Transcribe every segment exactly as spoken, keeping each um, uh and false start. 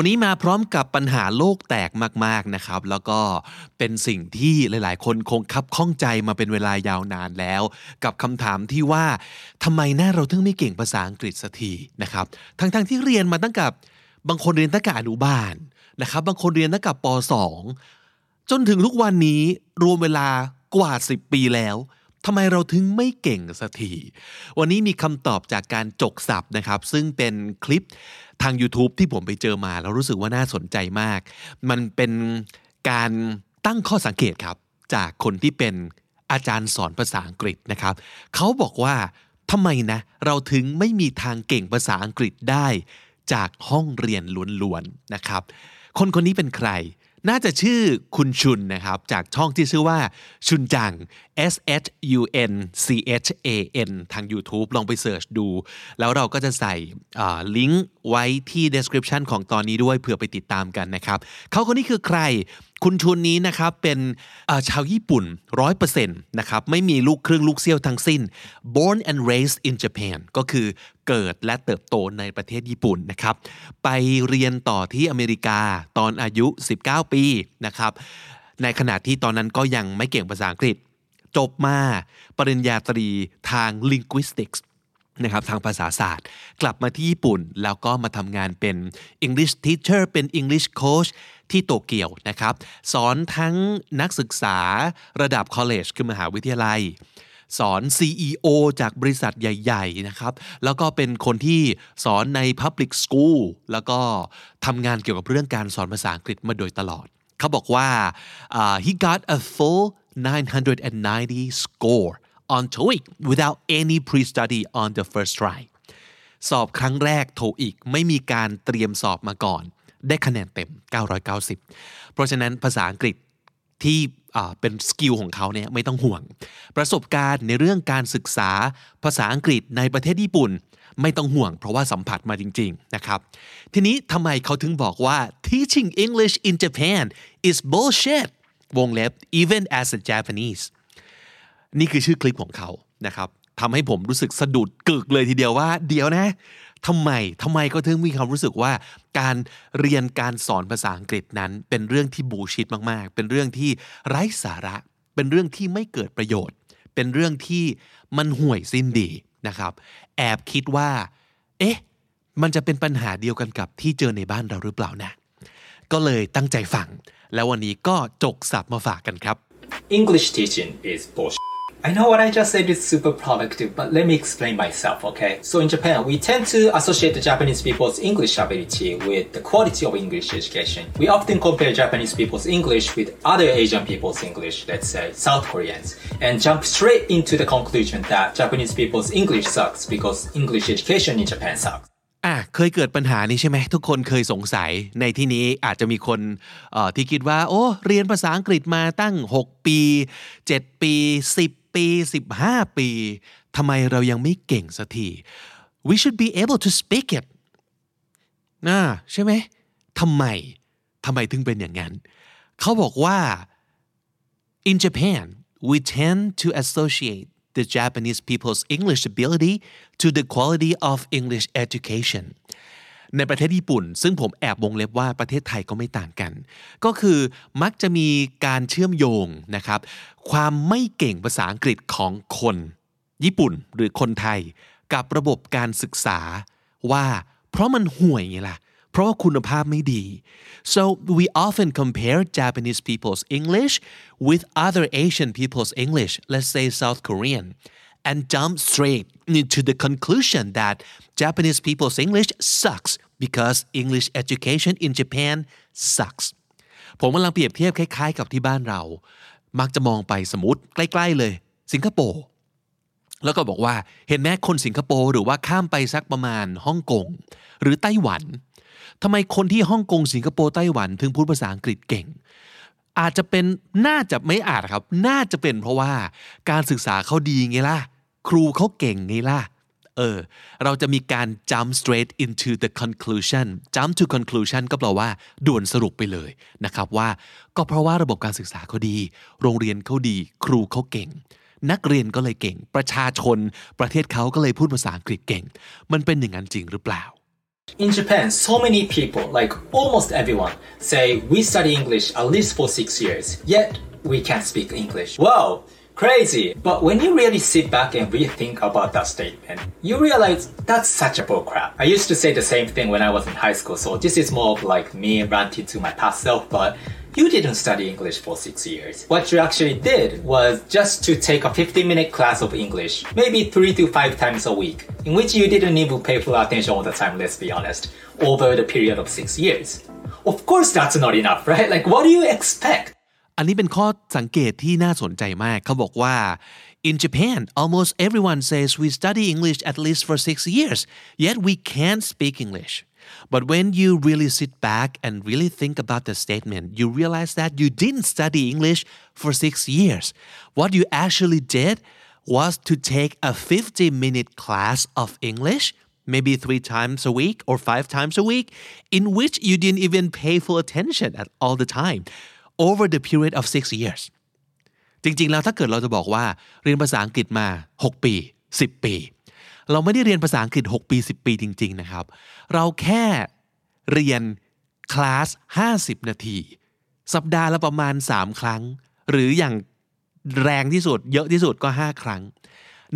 วันนี้มาพร้อมกับปัญหาโลกแตกมากๆนะครับแล้วก็เป็นสิ่งที่หลายๆคนคงคับข้องใจมาเป็นเวลายาวนานแล้วกับคำถามที่ว่าทำไมหน้าเราถึงไม่เก่งภาษาอังกฤษสักทีนะครับทั้งๆที่เรียนมาตั้งกับบางคนเรียนตั้งแต่อนุบาลนะครับบางคนเรียนตั้งแต่ป สอง จนถึงทุกวันนี้รวมเวลากว่าสิบปีแล้วทำไมเราถึงไม่เก่งสักทีวันนี้มีคำตอบจากการจกศัพท์นะครับซึ่งเป็นคลิปทาง YouTube ที่ผมไปเจอมาแล้วรู้สึกว่าน่าสนใจมากมันเป็นการตั้งข้อสังเกตครับจากคนที่เป็นอาจารย์สอนภาษาอังกฤษนะครับเขาบอกว่าทำไมนะเราถึงไม่มีทางเก่งภาษาอังกฤษได้จากห้องเรียนล้วนๆนะครับคนคนนี้เป็นใครน่าจะชื่อคุณชุนนะครับจากช่องที่ชื่อว่าชุนจัง S H U N C H A N ทาง YouTube ลองไปเสิร์ชดูแล้วเราก็จะใส่ลิงก์ไว้ที่ description ของตอนนี้ด้วยเผื่อไปติดตามกันนะครับเขาคนนี้คือใครคุณชุนนี้นะครับเป็นชาวญี่ปุ่น หนึ่งร้อยเปอร์เซ็นต์ นะครับไม่มีลูกครึ่งลูกเสี้ยวทั้งสิ้น born and raised in Japan ก็คือเกิดและเติบโตในประเทศญี่ปุ่นนะครับไปเรียนต่อที่อเมริกาตอนอายุสิบเก้าปีนะครับในขณะที่ตอนนั้นก็ยังไม่เก่งภาษาอังกฤษจบมาปริญญาตรีทาง linguistics นะครับทางภาษาศาสตร์กลับมาที่ญี่ปุ่นแล้วก็มาทำงานเป็น English teacher เป็น English coach ที่โตเกียวนะครับสอนทั้งนักศึกษาระดับ college คือมหาวิทยาลัยสอน ซี อี โอ จากบริษัทใหญ่ๆนะครับแล้วก็เป็นคนที่สอนใน Public School แล้วก็ทำงานเกี่ยวกับเรื่องการสอนภาษาอังกฤษมาโดยตลอดเขาบอกว่า uh, he got a full nine hundred ninety score on TOEIC without any pre-study on the first try สอบครั้งแรก TOEIC ไม่มีการเตรียมสอบมาก่อนได้คะแนนเต็มเก้าร้อยเก้าสิบเพราะฉะนั้นภาษาอังกฤษที่เป็นสกิลของเขาเนี่ยไม่ต้องห่วงประสบการณ์ในเรื่องการศึกษาภาษาอังกฤษในประเทศญี่ปุ่นไม่ต้องห่วงเพราะว่าสัมผัสมาจริงๆนะครับทีนี้ทำไมเขาถึงบอกว่า teaching English in Japan is bullshit วงเล็บ even as a Japanese นี่คือชื่อคลิปของเขานะครับทำให้ผมรู้สึกสะดุดกึกเลยทีเดียวว่าเดี๋ยวนะทำไมทำไมเขาถึงมีความรู้สึกว่าการเรียนการสอนภาษาอังกฤษนั้นเป็นเรื่องที่บูชิตมากๆเป็นเรื่องที่ไร้สาระเป็นเรื่องที่ไม่เกิดประโยชน์เป็นเรื่องที่มันห่วยสิ้นดีนะครับแอบคิดว่าเอ๊ะมันจะเป็นปัญหาเดียวกันกับที่เจอในบ้านเราหรือเปล่านะก็เลยตั้งใจฟังแล้ววันนี้ก็จกศัพท์มาฝากกันครับ English teaching is bullshit I know what I just said is super productive, but let me explain myself, okay? So in Japan, we tend to associate the Japanese people's English ability with the quality of English education. We often compare Japanese people's English with other Asian people's English, let's say South Koreans, and jump straight into the conclusion that Japanese people's English sucks because English education in Japan sucks.อ่ะเคยเกิดปัญหานี้ใช่ไหมทุกคนเคยสงสัยในที่นี้อาจจะมีคนเอ่อที่คิดว่าโอ้เรียนภาษาอังกฤษมาตั้งหกปีเจ็ดปีสิบปีสิบห้าปีทำไมเรายังไม่เก่งสักที We should be able to speak it น่ะใช่ไหมทำไมทำไมถึงเป็นอย่างนั้นเขาบอกว่า In Japan we tend to associateThe Japanese people's English ability to the quality of English education ในประเทศญี่ปุ่นซึ่งผมแอบวงเล็บว่าประเทศไทยก็ไม่ต่างกันก็คือมักจะมีการเชื่อมโยงนะครับความไม่เก่งภาษาอังกฤษของคนญี่ปุ่นหรือคนไทยกับระบบการศึกษาว่าเพราะมันห่วยไงล่ะเพราะว่าคุณภาพไม่ดี so we often compare Japanese people's English with other Asian people's English let's say South Korean and jump straight to the conclusion that Japanese people's English sucks because English education in Japan sucks ผมกำลังเปรียบเทียบคล้ายๆกับที่บ้านเรามักจะมองไปสมมุติใกล้ๆเลยสิงคโปร์แล้วก็บอกว่าเห็นไหมคนสิงคโปร์หรือว่าข้ามไปสักประมาณฮ่องกงหรือไต้หวันทำไมคนที่ฮ่องกงสิงคโปร์ไต้หวันถึงพูดภาษาอังกฤษเก่ง อาจจะเป็นน่าจะไม่อาจครับน่าจะเป็นเพราะว่าการศึกษาเขาดีไงล่ะครูเขาเก่งไงล่ะเออเราจะมีการ jump straight into the conclusion jump to conclusion ก็แปลว่าด่วนสรุปไปเลยนะครับว่าก็เพราะว่าระบบการศึกษาเขาดีโรงเรียนเขาดีครูเขาเก่งนักเรียนก็เลยเก่งประชาชนประเทศเขาก็เลยพูดภาษาอังกฤษเก่งมันเป็นอย่างนั้นจริงหรือเปล่า In Japan so many people like almost everyone say we study English at least for six years yet we can't speak English wow crazy but when you really sit back and rethink about that statement you realize that's such a bull crap I used to say the same thing when I was in high school so this is more of like me ranting to my past self butYou didn't study English for six years. What you actually did was just to take a fifteen minute class of English, maybe three to five times a week, in which you didn't even pay full attention all the time, let's be honest, over the period of six years. Of course that's not enough, right? Like, what do you expect? อันนี้เป็นข้อสังเกตที่น่าสนใจมากเขาบอกว่า In Japan, almost everyone says we study English at least for six years, yet we can't speak English.But when you really sit back and really think about the statement, you realize that you didn't study English for six years. What you actually did was to take a fifteen minute class of English, maybe three times a week or five times a week, in which you didn't even pay full attention at all the time, over the period of six years. จริงๆแล้วถ้าเกิดเราจะบอกว่าเรียนภาษาอังกฤษมาหกปีสิบปีเราไม่ได้เรียนภาษาอังกฤษหกปีสิบปีจริงๆนะครับเราแค่เรียนคลาสห้าสิบนาทีสัปดาห์ละประมาณสามครั้งหรืออย่างแรงที่สุดเยอะที่สุดก็ห้าครั้ง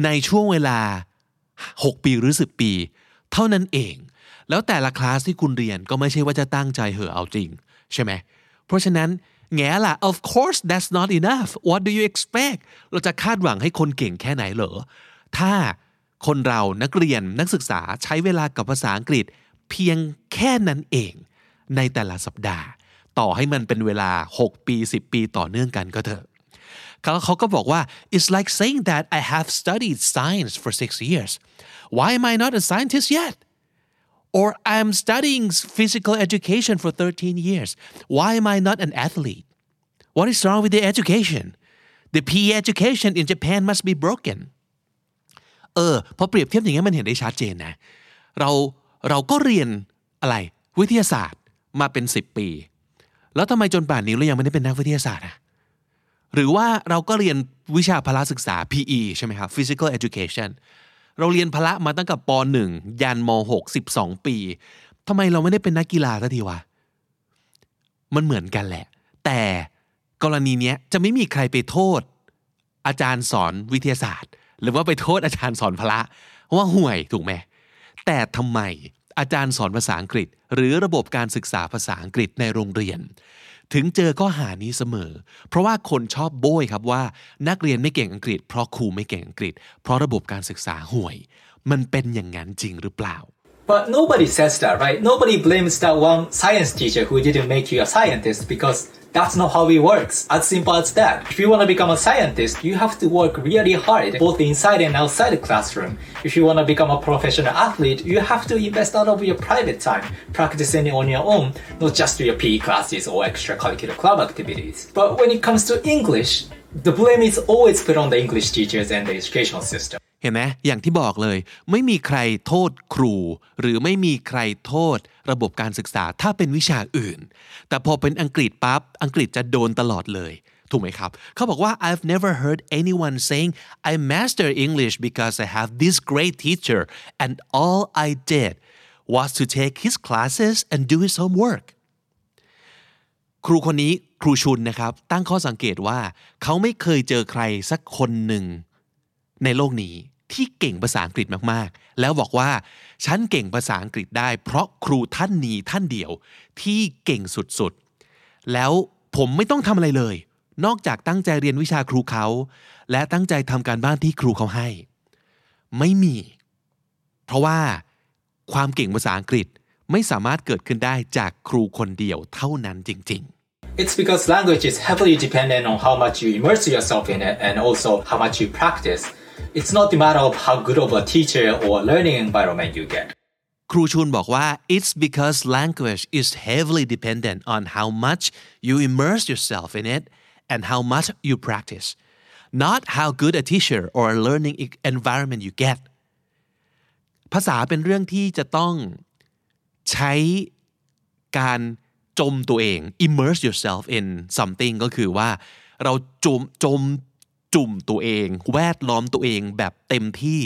ในช่วงเวลาหกปีหรือสิบปีเท่านั้นเองแล้วแต่ละคลาสที่คุณเรียนก็ไม่ใช่ว่าจะตั้งใจเหอะเอาจริงใช่ไหมเพราะฉะนั้นแง่ล่ะ Of course that's not enough What do you expect เราจะคาดหวังให้คนเก่งแค่ไหนเหรอถ้าคนเรานักเรียนนักศึกษาใช้เวลากับภาษาอังกฤษเพียงแค่นั้นเองในแต่ละสัปดาห์ต่อให้มันเป็นเวลาหกปีสิบปีต่อเนื่องกันก็เถอะเขาก็บอกว่า It's like saying that I have studied science for six years Why am I not a scientist yet? Or I'm studying physical education for thirteen years Why am I not an athlete? What is wrong with the education? The P E education in Japan must be brokenเออพอเปรียบเทียบอย่างนี้มันเห็นได้ชัดเจนนะเราเราก็เรียนอะไรวิทยาศาสตร์มาเป็นสิบปีแล้วทำไมจนป่านนี้เรายังไม่ได้เป็นนักวิทยาศาสตร์อ่ะหรือว่าเราก็เรียนวิชาพละศึกษา P E ใช่ไหมครับ Physical Education เราเรียนพละมาตั้งแต่ป.หนึ่งยันม.หก สิบสองปีทำไมเราไม่ได้เป็นนักกีฬาสักทีวะมันเหมือนกันแหละแต่กรณีเนี้ยจะไม่มีใครไปโทษอาจารย์สอนวิทยาศาสตร์หรือว่าไปโทษอาจารย์สอนพละว่าห่วยถูกไหมแต่ทำไมอาจารย์สอนภาษาอังกฤษหรือระบบการศึกษาภาษาอังกฤษในโรงเรียนถึงเจอข้อหานี้เสมอเพราะว่าคนชอบโบ้ยครับว่านักเรียนไม่เก่งอังกฤษเพราะครูไม่เก่งอังกฤษเพราะระบบการศึกษาห่วยมันเป็นอย่างนั้นจริงหรือเปล่าBut nobody says that, right? Nobody blames that one science teacher who didn't make you a scientist because that's not how it works. As simple as that. If you want to become a scientist, you have to work really hard, both inside and outside the classroom. If you want to become a professional athlete, you have to invest out of your private time, practicing on your own, not just your P E classes or extracurricular club activities. But when it comes to English, the blame is always put on the English teachers and the educational system.เห็นไหมอย่างที่บอกเลยไม่มีใครโทษครูหรือไม่มีใครโทษระบบการศึกษาถ้าเป็นวิชาอื่นแต่พอเป็นอังกฤษปั๊บอังกฤษจะโดนตลอดเลยถูกไหมครับเขาบอกว่า I've never heard anyone saying I mastered English because I have this great teacher and all I did was to take his classes and do his homework ครูคนนี้ครูชุนนะครับตั้งข้อสังเกตว่าเขาไม่เคยเจอใครสักคนหนึ่งในโลกนี้ที่เก่งภาษาอังกฤษมากๆแล้วบอกว่าฉันเก่งภาษาอังกฤษได้เพราะครูท่านนี้ท่านเดียวที่เก่งสุดๆแล้วผมไม่ต้องทำอะไรเลยนอกจากตั้งใจเรียนวิชาครูเขาและตั้งใจทำการบ้านที่ครูเขาให้ไม่มีเพราะว่าความเก่งภาษาอังกฤษไม่สามารถเกิดขึ้นได้จากครูคนเดียวเท่านั้นจริงๆIt's because language is heavily dependent on how much you immerse yourself in it and also how much you practice. It's not the matter of how good of a teacher or learning environment you get. ครูชูนบอกว่า it's because language is heavily dependent on how much you immerse yourself in it and how much you practice, not how good a teacher or a learning environment you get. ภาษาเป็นเรื่องที่จะต้องใช้การจมตัวเอง immerse yourself in something ก็คือว่าเราจมจมจุ่มตัวเองแวดล้อมตัวเองแบบเต็มที่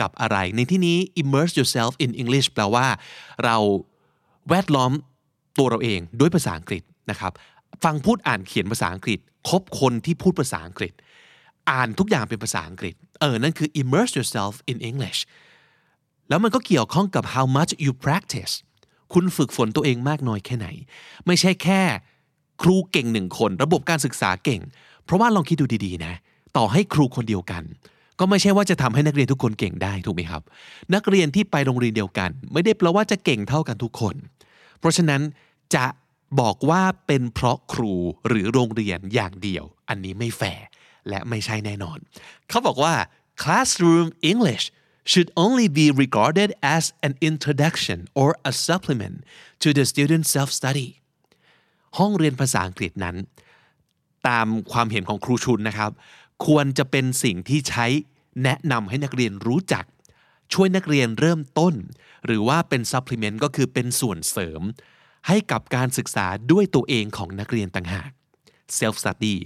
กับอะไรในที่นี้ immerse yourself in English แปลว่าเราแวดล้อมตัวเราเองด้วยภาษาอังกฤษนะครับฟังพูดอ่านเขียนภาษาอังกฤษคบคนที่พูดภาษาอังกฤษอ่านทุกอย่างเป็นภาษาอังกฤษเออนั่นคือ immerse yourself in English แล้วมันก็เกี่ยวข้องกับ how much you practice คุณฝึกฝนตัวเองมากน้อยแค่ไหนไม่ใช่แค่ครูเก่งหนึ่งคนระบบการศึกษาเก่งเพราะว่าลองคิดดูดีๆนะต่อให้ครูคนเดียวกันก็ไม่ใช่ว่าจะทำให้นักเรียนทุกคนเก่งได้ถูกไหมครับนักเรียนที่ไปโรงเรียนเดียวกันไม่ได้แปลว่าจะเก่งเท่ากันทุกคนเพราะฉะนั้นจะบอกว่าเป็นเพราะครูหรือโรงเรียนอย่างเดียวอันนี้ไม่แฟร์และไม่ใช่แน่นอนเขาบอกว่า classroom English should only be regarded as an introduction or a supplement to the student's self-study ห้องเรียนภาษาอังกฤษนั้นตามความเห็นของครูชุนนะครับควรจะเป็นสิ่งที่ใช้แนะนำให้นักเรียนรู้จักช่วยนักเรียนเริ่มต้นหรือว่าเป็น supplement ก็คือเป็นส่วนเสริมให้กับการศึกษาด้วยตัวเองของนักเรียนต่างหาก self study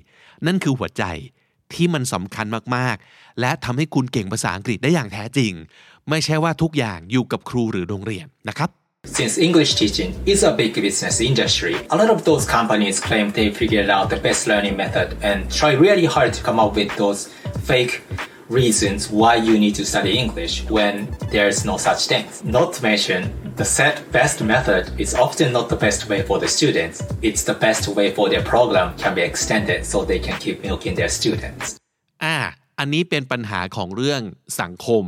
นั่นคือหัวใจที่มันสำคัญมากๆและทำให้คุณเก่งภาษาอังกฤษได้อย่างแท้จริงไม่ใช่ว่าทุกอย่างอยู่กับครูหรือโรงเรียนนะครับSince English teaching is a big business industry, a lot of those companies claim they figured out the best learning method and try really hard to come up with those fake reasons why you need to study English when there's no such thing. Not to mention, the said best method is often not the best way for the students. It's the best way for their program can be extended so they can keep milking their students. อ่า อันนี้เป็นปัญหาของเรื่องสังคม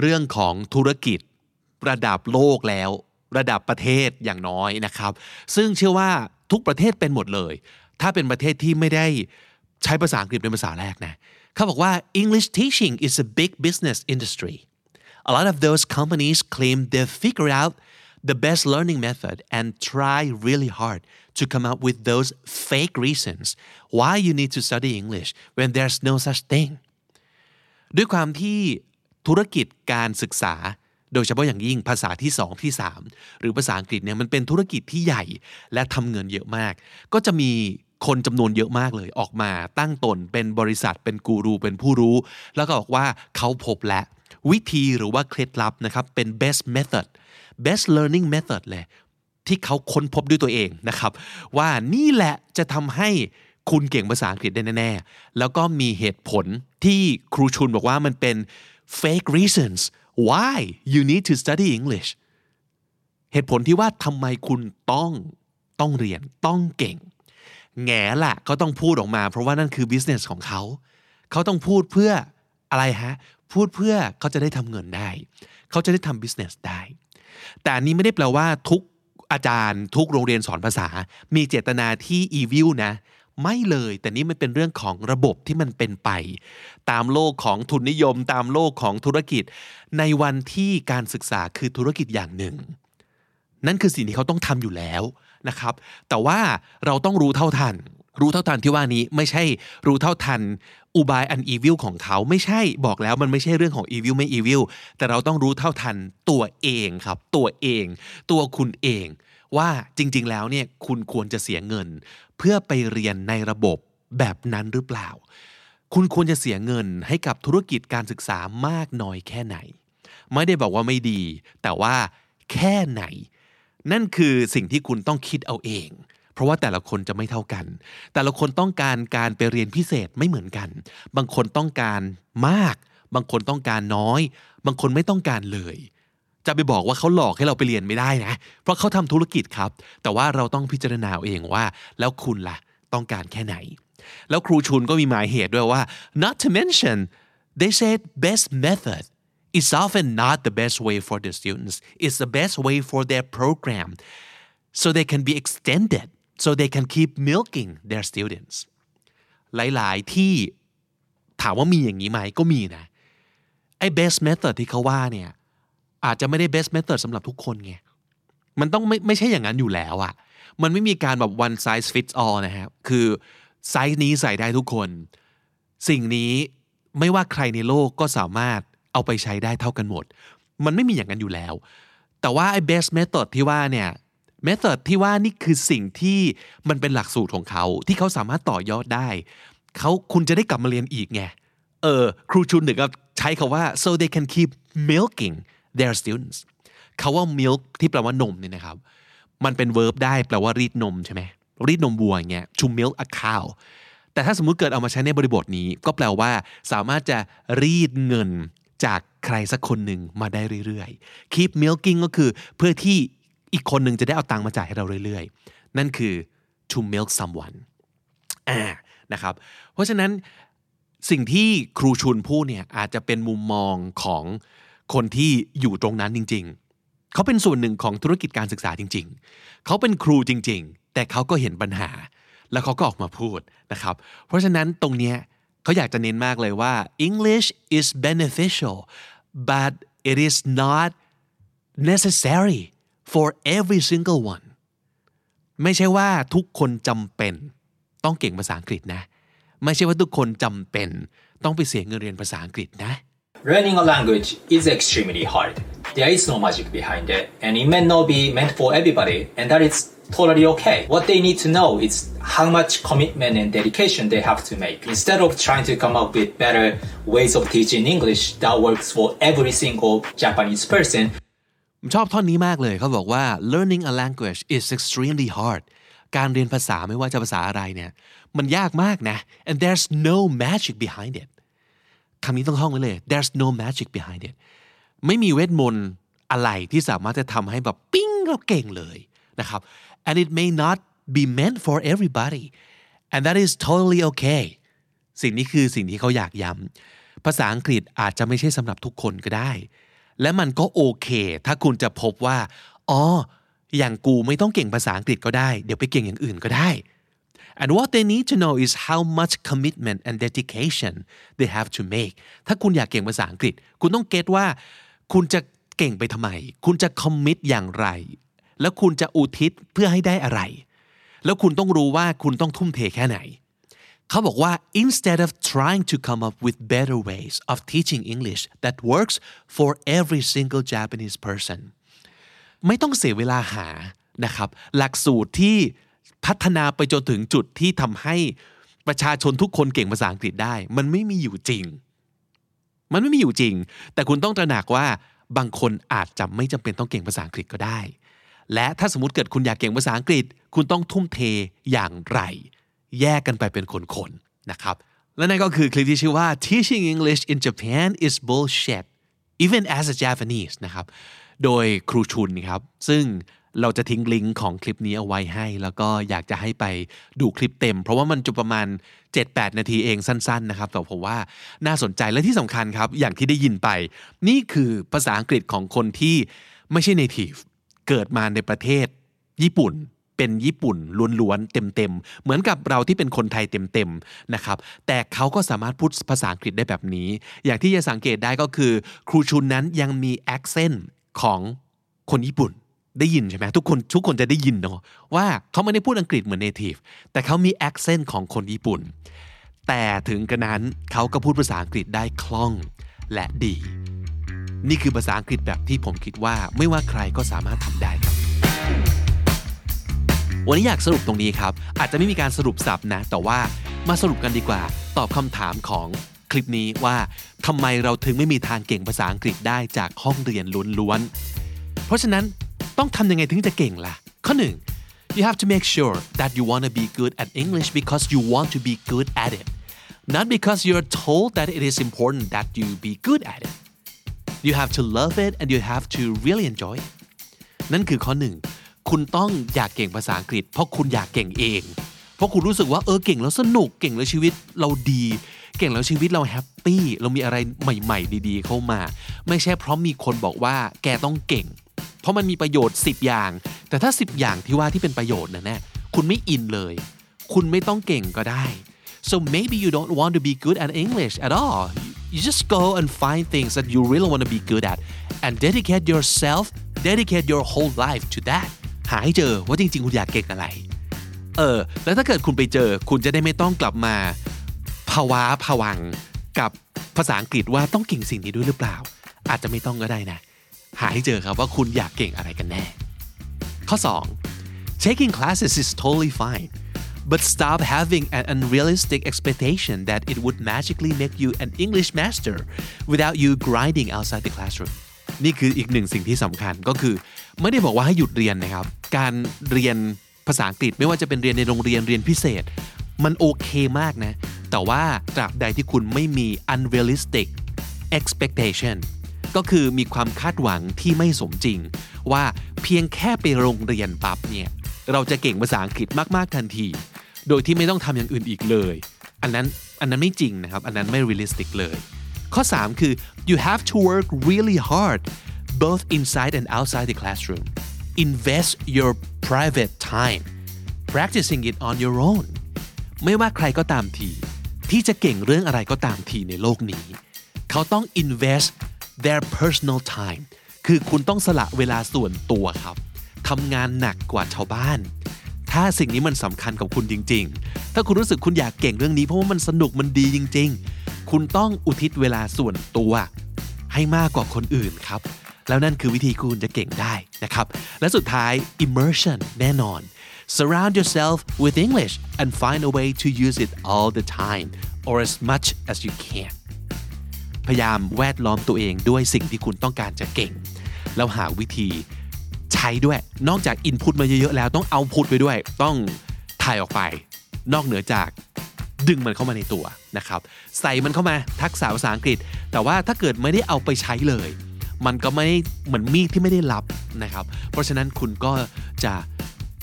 เรื่องของธุรกิจระดับโลกแล้วระดับประเทศอย่างน้อยนะครับซึ่งเชื่อว่าทุกประเทศเป็นหมดเลยถ้าเป็นประเทศที่ไม่ได้ใช้ภาษาอังกฤษเป็นภาษาแรกนะเขาบอกว่า English teaching is a big business industry. A lot of those companies claim they figure out the best learning method and try really hard to come up with those fake reasons why you need to study English when there's no such thing. ด้วยความที่ธุรกิจการศึกษาโดยเฉพาะอย่างยิ่งภาษาที่สองที่สามหรือภาษาอังกฤษเนี่ยมันเป็นธุรกิจที่ใหญ่และทำเงินเยอะมากก็จะมีคนจำนวนเยอะมากเลยออกมาตั้งตนเป็นบริษัทเป็นกูรูเป็นผู้รู้แล้วก็บอกว่าเขาพบและวิธีหรือว่าเคล็ดลับนะครับเป็น best method best learning method เลยที่เขาค้นพบด้วยตัวเองนะครับว่านี่แหละจะทำให้คุณเก่งภาษาอังกฤษได้แน่ๆแล้วก็มีเหตุผลที่ครูชุนบอกว่ามันเป็น fake reasons Why you need to study English เหตุผลที่ว่าทำไมคุณต้องต้องเรียนต้องเก่งแง่ล่ะเขาต้องพูดออกมาเพราะว่านั่นคือ business ของเขาเขาต้องพูดเพื่ออะไรฮะพูดเพื่อเขาจะได้ทำเงินได้เขาจะได้ทำ business ได้แต่อันนี้ไม่ได้แปลว่าทุกอาจารย์ทุกโรงเรียนสอนภาษามีเจตนาที่ evil นะไม่เลยแต่นี่มันเป็นเรื่องของระบบที่มันเป็นไปตามโลกของทุนนิยมตามโลกของธุรกิจในวันที่การศึกษาคือธุรกิจอย่างหนึ่งนั่นคือสิ่งที่เขาต้องทำอยู่แล้วนะครับแต่ว่าเราต้องรู้เท่าทันรู้เท่าทันที่ว่านี้ไม่ใช่รู้เท่าทันอุบายอันอีวิลของเขาไม่ใช่บอกแล้วมันไม่ใช่เรื่องของอีวิลไม่อีวิลแต่เราต้องรู้เท่าทันตัวเองครับตัวเองตัวคุณเองว่าจริงๆแล้วเนี่ยคุณควรจะเสียเงินเพื่อไปเรียนในระบบแบบนั้นหรือเปล่าคุณควรจะเสียเงินให้กับธุรกิจการศึกษามากน้อยแค่ไหนไม่ได้บอกว่าไม่ดีแต่ว่าแค่ไหนนั่นคือสิ่งที่คุณต้องคิดเอาเองเพราะว่าแต่ละคนจะไม่เท่ากันแต่ละคนต้องการการไปเรียนพิเศษไม่เหมือนกันบางคนต้องการมากบางคนต้องการน้อยบางคนไม่ต้องการเลยจะไปบอกว่าเขาหลอกให้เราไปเรียนไม่ได้นะเพราะเขาทำธุรกิจครับแต่ว่าเราต้องพิจารณาเองว่าแล้วคุณล่ะต้องการแค่ไหนแล้วครูชุนก็มีหมายเหตุด้วยว่า not to mention they said best method is often not the best way for the students it's the best way for their program so they can be extended so they can keep milking their students หลายๆที่ถามว่ามีอย่างนี้ไหมก็มีนะไอ้ best method ที่เขาว่าเนี่ย อาจจะไม่ได้ best method สำหรับทุกคนไงมันต้องไม่ไม่ใช่อย่างนั้นอยู่แล้วอ่ะมันไม่มีการแบบ one size fits all นะครับคือไซส์นี้ใส่ได้ทุกคนสิ่งนี้ไม่ว่าใครในโลกก็สามารถเอาไปใช้ได้เท่ากันหมดมันไม่มีอย่างนั้นอยู่แล้วแต่ว่าไอ้ best method ที่ว่าเนี่ย method ที่ว่านี่คือสิ่งที่มันเป็นหลักสูตรของเขาที่เขาสามารถต่อยอดได้เขาคุณจะได้กลับมาเรียนอีกไงเออครูชุนหนึ่งก็ใช้คำว่า so they can keep milking their students เขาว่า milk ที่แปลว่านมเนี่ยนะครับมันเป็น verb ได้แปลว่ารีดนมใช่ไหมรีดนมวัวอย่างเงี้ย to milk a cow แต่ถ้าสมมุติเกิดเอามาใช้ในบริบทนี้ก็แปลว่าสามารถจะรีดเงินจากใครสักคนหนึ่งมาได้เรื่อยๆ keep milking ก็คือเพื่อที่อีกคนหนึ่งจะได้เอาตังค์มาจ่ายให้เราเรื่อยๆนั่นคือ to milk someone อ่านะครับเพราะฉะนั้นสิ่งที่ครูชุนพูดเนี่ยอาจจะเป็นมุมมองของคนที่อยู่ตรงนั้นจริงๆเขาเป็นส่วนหนึ่งของธุรกิจการศึกษาจริงๆเขาเป็นครูจริงๆแต่เขาก็เห็นปัญหาแล้วเขาก็ออกมาพูดนะครับเพราะฉะนั้นตรงเนี้ยเขาอยากจะเน้นมากเลยว่า English is beneficial but it is not necessary for every single one ไม่ใช่ว่าทุกคนจำเป็นต้องเก่งภาษาอังกฤษนะไม่ใช่ว่าทุกคนจำเป็นต้องไปเสียเงินเรียนภาษาอังกฤษนะ Learning a language is extremely hard. There is no magic behind it, and it may not be meant for everybody, and that is totally okay. What they need to know is how much commitment and dedication they have to make. Instead of trying to come up with better ways of teaching English that works for every single Japanese person. ผมชอบท่อนนี้มากเลยเขาบอกว่า Learning a language is extremely hard.การเรียนภาษาไม่ว่าจะภาษาอะไรเนี่ยมันยากมากนะ and there's no magic behind it คำนี้ต้องท่องไว้เลย there's no magic behind it ไม่มีเวทมนต์อะไรที่สามารถจะทำให้แบบปิ้งเราเก่งเลยนะครับ and it may not be meant for everybody and that is totally okay สิ่งนี้คือสิ่งที่เขาอยากย้ำภาษาอังกฤษอาจจะไม่ใช่สำหรับทุกคนก็ได้และมันก็โอเคถ้าคุณจะพบว่าอ๋ออย่างกูไม่ต้องเก่งภาษาอังกฤษก็ได้เดี๋ยวไปเก่งอย่างอื่นก็ได้ and what they need to know is how much commitment and dedication they have to make ถ้าคุณอยากเก่งภาษาอังกฤษคุณต้องเก็ตว่าคุณจะเก่งไปทำไมคุณจะ commit อย่างไรแล้วคุณจะอุทิศเพื่อให้ได้อะไรแล้วคุณต้องรู้ว่าคุณต้องทุ่มเทแค่ไหนเขาบอกว่า instead of trying to come up with better ways of teaching English that works for every single Japanese personไม่ต้องเสียเวลาหานะครับหลักสูตรที่พัฒนาไปจนถึงจุดที่ทำให้ประชาชนทุกคนเก่งภาษาอังกฤษได้มันไม่มีอยู่จริงมันไม่มีอยู่จริงแต่คุณต้องตระหนักว่าบางคนอาจจะไม่จำเป็นต้องเก่งภาษาอังกฤษก็ได้และถ้าสมมติเกิดคุณอยากเก่งภาษาอังกฤษคุณต้องทุ่มเทอย่างไรแยกกันไปเป็นคนๆนะครับและนั่นก็คือคลิปที่ชื่อว่า Teaching English in Japan is bullshit even as a Japanese นะครับโดยครูชุนครับซึ่งเราจะทิ้งลิงก์ของคลิปนี้เอาไว้ให้แล้วก็อยากจะให้ไปดูคลิปเต็มเพราะว่ามันจะประมาณ เจ็ดถึงแปด นาทีเองสั้นๆนะครับแต่ผมว่าน่าสนใจและที่สำคัญครับอย่างที่ได้ยินไปนี่คือภาษาอังกฤษของคนที่ไม่ใช่ native เกิดมาในประเทศญี่ปุ่นเป็นญี่ปุ่นล้วนๆเต็มๆเหมือนกับเราที่เป็นคนไทยเต็มๆนะครับแต่เขาก็สามารถพูดภาษาอังกฤษได้แบบนี้อย่างที่จะสังเกตได้ก็คือครูชุนนั้นยังมี accentของคนญี่ปุ่นได้ยินใช่ไหมทุกคนทุกคนจะได้ยินเนาะว่าเขาไม่ได้พูดอังกฤษเหมือน native แต่เขามี accent ของคนญี่ปุ่นแต่ถึงกระนั้นเขาก็พูดภาษาอังกฤษได้คล่องและดีนี่คือภาษาอังกฤษแบบที่ผมคิดว่าไม่ว่าใครก็สามารถทำได้ครับวันนี้อยากสรุปตรงนี้ครับอาจจะไม่มีการสรุปสับนะแต่ว่ามาสรุปกันดีกว่าตอบคำถามของคลิปนี้ว่าทำไมเราถึงไม่มีทางเก่งภาษาอังกฤษได้จากห้องเรียนล้วนๆเพราะฉะนั้นต้องทำยังไงถึงจะเก่งล่ะข้อหนึ่ง you have to make sure that you want to be good at English because you want to be good at it not because you're told that it is important that you be good at it you have to love it and you have to really enjoy it นั่นคือข้อหนึ่งคุณต้องอยากเก่งภาษาอังกฤษเพราะคุณอยากเก่งเองเพราะคุณรู้สึกว่าเออเก่งแล้วสนุกเก่งแล้วชีวิตเราดีเก่งแล้วชีวิตเราแฮปปี้เรามีอะไรใหม่ๆดีๆเข้ามาไม่ใช่เพราะมีคนบอกว่าแกต้องเก่งเพราะมันมีประโยชน์สิบอย่างแต่ถ้าสิบอย่างที่ว่าที่เป็นประโยชน์นะเนี่ยคุณไม่อินเลยคุณไม่ต้องเก่งก็ได้ so maybe you don't want to be good at English at all you just go and find things that you really want to be good at and dedicate yourself dedicate your whole life to that หาให้เจอว่าจริงๆคุณอยากเก่งอะไรเออแล้วถ้าเกิดคุณไปเจอคุณจะได้ไม่ต้องกลับมาภาวะผวังกับภาษาอังกฤษว่าต้องเก่งสิ่งนี้ด้วยหรือเปล่าอาจจะไม่ต้องก็ได้นะหาให้เจอครับว่าคุณอยากเก่งอะไรกันแน่ข้อสอง Taking classes is totally fine but stop having an unrealistic expectation that it would magically make you an English master without you grinding outside the classroom นี่คืออีกหนึ่งสิ่งที่สำคัญก็คือไม่ได้บอกว่าให้หยุดเรียนนะครับการเรียนภาษาอังกฤษไม่ว่าจะเป็นเรียนในโรงเรียนเรียนพิเศษมันโอเคมากนะแต่ว่าตราบใดที่คุณไม่มี unrealistic expectation ก็คือมีความคาดหวังที่ไม่สมจริงว่าเพียงแค่ไปโรงเรียนปั๊บเนี่ยเราจะเก่งภาษาอังกฤษมากๆทันทีโดยที่ไม่ต้องทำอย่างอื่นอีกเลยอันนั้นอันนั้นไม่จริงนะครับอันนั้นไม่ realistic เลยข้อสามคือ you have to work really hard both inside and outside the classroom invest your private time practicing it on your own ไม่ว่าใครก็ตามทีที่จะเก่งเรื่องอะไรก็ตามทีในโลกนี้เขาต้อง invest their personal time คือคุณต้องสละเวลาส่วนตัวครับทำงานหนักกว่าชาวบ้านถ้าสิ่งนี้มันสำคัญกับคุณจริงๆถ้าคุณรู้สึกคุณอยากเก่งเรื่องนี้เพราะว่ามันสนุกมันดีจริงๆคุณต้องอุทิศเวลาส่วนตัวให้มากกว่าคนอื่นครับแล้วนั่นคือวิธีคุณจะเก่งได้นะครับและสุดท้าย immersion แน่นอน surround yourself with English and find a way to use it all the time or as much as you can พยายามแวดล้อมตัวเองด้วยสิ่งที่คุณต้องการจะเก่งแล้วหาวิธีใช้ด้วยนอกจาก input มาเยอะๆแล้วต้อง output ไปด้วยต้องถ่ายออกไปนอกเหนือจากดึงมันเข้ามาในตัวนะครับใส่มันเข้ามาทักษะภาษาอังกฤษแต่ว่าถ้าเกิดไม่ได้เอาไปใช้เลยมันก็ไม่เหมือนมีดที่ไม่ได้ลับนะครับเพราะฉะนั้นคุณก็จะ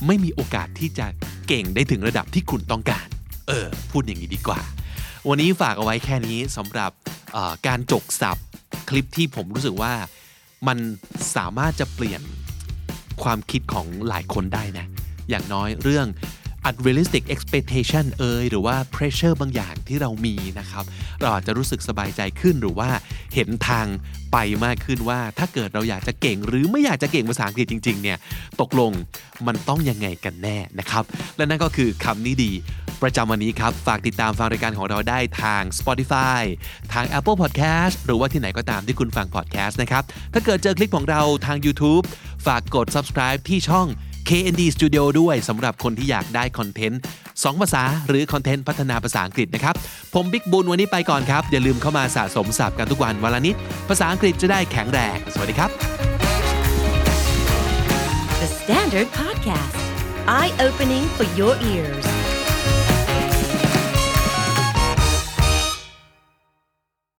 ไม่มีโอกาสที่จะเก่งได้ถึงระดับที่คุณต้องการเออพูดอย่างนี้ดีกว่าวันนี้ฝากเอาไว้แค่นี้สำหรับการจกศัพท์คลิปที่ผมรู้สึกว่ามันสามารถจะเปลี่ยนความคิดของหลายคนได้นะอย่างน้อยเรื่อง unrealistic expectation เอ่ยหรือว่า pressure บางอย่างที่เรามีนะครับเราอาจจะรู้สึกสบายใจขึ้นหรือว่าเห็นทางไปมากขึ้นว่าถ้าเกิดเราอยากจะเก่งหรือไม่อยากจะเก่งภาษาอังกฤษจริงๆเนี่ยตกลงมันต้องยังไงกันแน่นะครับและนั่นก็คือคำนี้ดีประจำวันนี้ครับฝากติดตามฟังรายการของเราได้ทาง Spotify ทาง Apple Podcast หรือว่าที่ไหนก็ตามที่คุณฟัง podcast นะครับถ้าเกิดเจอคลิปของเราทาง YouTube ฝากกด subscribe ที่ช่อง เค เอ็น ดี Studio ด้วยสำหรับคนที่อยากได้คอนเทนต์สองภาษาหรือคอนเทนต์พัฒนาภาษาอังกฤษนะครับผมบิ๊กบุญวันนี้ไปก่อนครับอย่าลืมเข้ามาสะสมศัพท์กันทุกวันวันละนิดภาษาอังกฤษจะได้แข็งแรงสวัสดีครับ The Standard Podcast Eye Opening for Your Ears